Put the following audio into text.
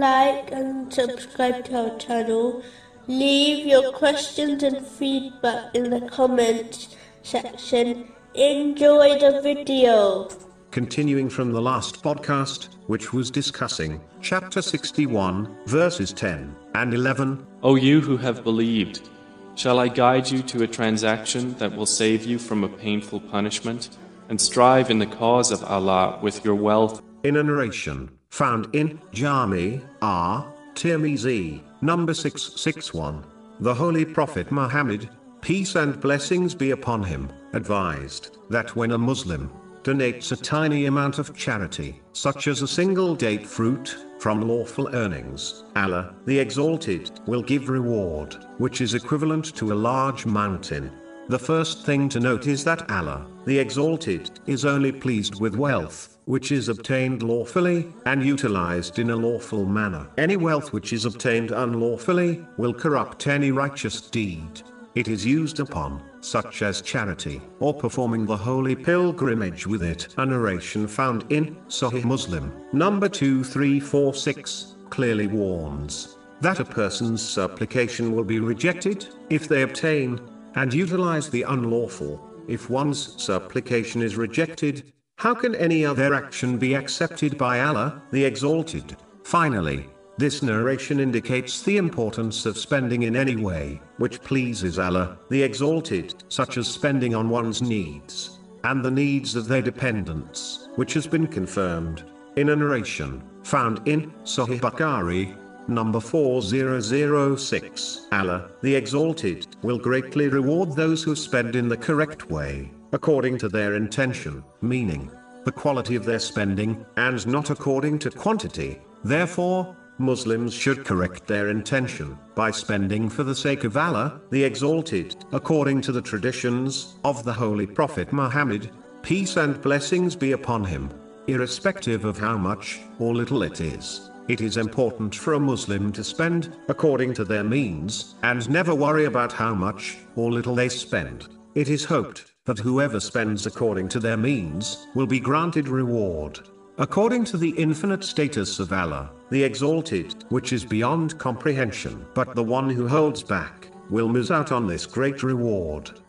like and subscribe to our channel. Leave your questions and feedback in the comments section. Enjoy the video. Continuing from the last podcast, which was discussing chapter 61, verses 10 and 11. O you who have believed, shall I guide you to a transaction that will save you from a painful punishment, and strive in the cause of Allah with your wealth? In a narration found in Jami, Tirmidhi, number 661, the Holy Prophet Muhammad, peace and blessings be upon him, advised that when a Muslim donates a tiny amount of charity, such as a single date fruit, from lawful earnings, Allah, the Exalted, will give reward, which is equivalent to a large mountain. The first thing to note is that Allah, the Exalted, is only pleased with wealth, which is obtained lawfully, and utilized in a lawful manner. Any wealth which is obtained unlawfully, will corrupt any righteous deed it is used upon, such as charity, or performing the holy pilgrimage with it. A narration found in Sahih Muslim, number 2346, clearly warns that a person's supplication will be rejected, if they obtain and utilize the unlawful. If one's supplication is rejected, how can any other action be accepted by Allah, the Exalted? Finally, this narration indicates the importance of spending in any way which pleases Allah, the Exalted, such as spending on one's needs, and the needs of their dependents, which has been confirmed in a narration found in Sahih Bukhari, number 4006. Allah, the Exalted, will greatly reward those who spend in the correct way, according to their intention, meaning the quality of their spending, and not according to quantity. Therefore, Muslims should correct their intention by spending for the sake of Allah, the Exalted, according to the traditions of the Holy Prophet Muhammad, peace and blessings be upon him. Irrespective of how much or little it is important for a Muslim to spend according to their means, and never worry about how much or little they spend. It is hoped that whoever spends according to their means will be granted reward according to the infinite status of Allah, the Exalted, which is beyond comprehension. But the one who holds back will miss out on this great reward.